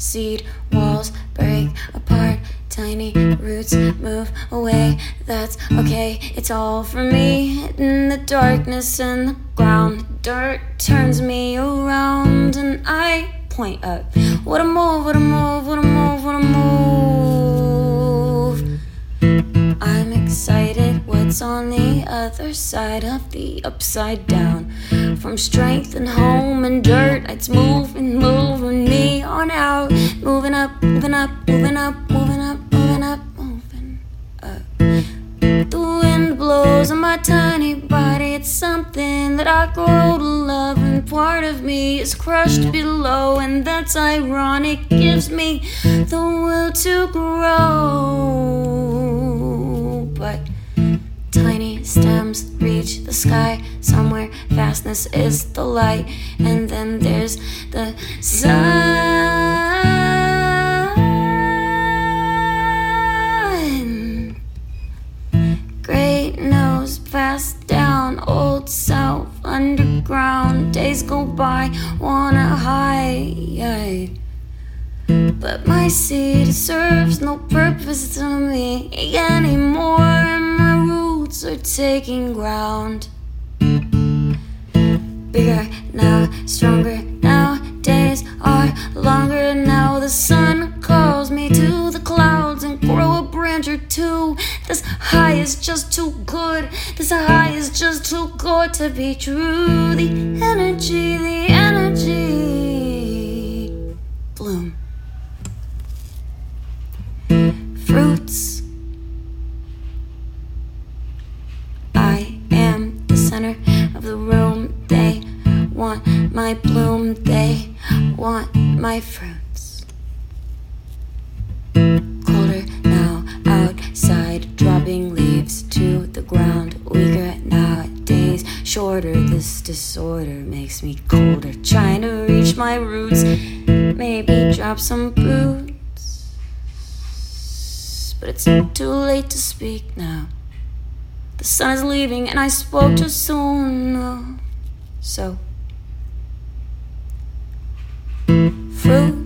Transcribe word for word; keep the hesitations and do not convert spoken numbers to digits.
seed walls break apart, tiny roots move away. That's okay, it's all for me. In the darkness and the ground, dirt turns me around, and I point up. What a move, what a move, what a move, what a move. I'm excited, what's on the other side of the upside down? From strength and home and dirt, it's moving, moving me on out. Moving up, moving up, moving up, moving up, moving up, moving up. The wind blows on my tiny body, it's something that I grow to love. And part of me is crushed below, and that's ironic, gives me the will to grow. But tiny stems reach the sky, somewhere vastness is the light. And then there's the sun. Fast down, old self underground. Days go by, wanna hide, but my seed serves no purpose to me anymore. My roots are taking ground. Bigger now, stronger now, days are longer now. The sun calls me to the clouds and grow a branch or two. This high is just too good. This high is just too good to be true. The energy, the energy. Bloom. Fruits. I am the center of the room. They want my bloom. They want my fruits. Colder now outside, dropping leaves to the ground. Weaker nowadays, shorter. This disorder makes me colder. Trying to reach my roots, maybe drop some boots, but it's too late to speak now. The sun is leaving and I spoke too soon. Oh, so fruit.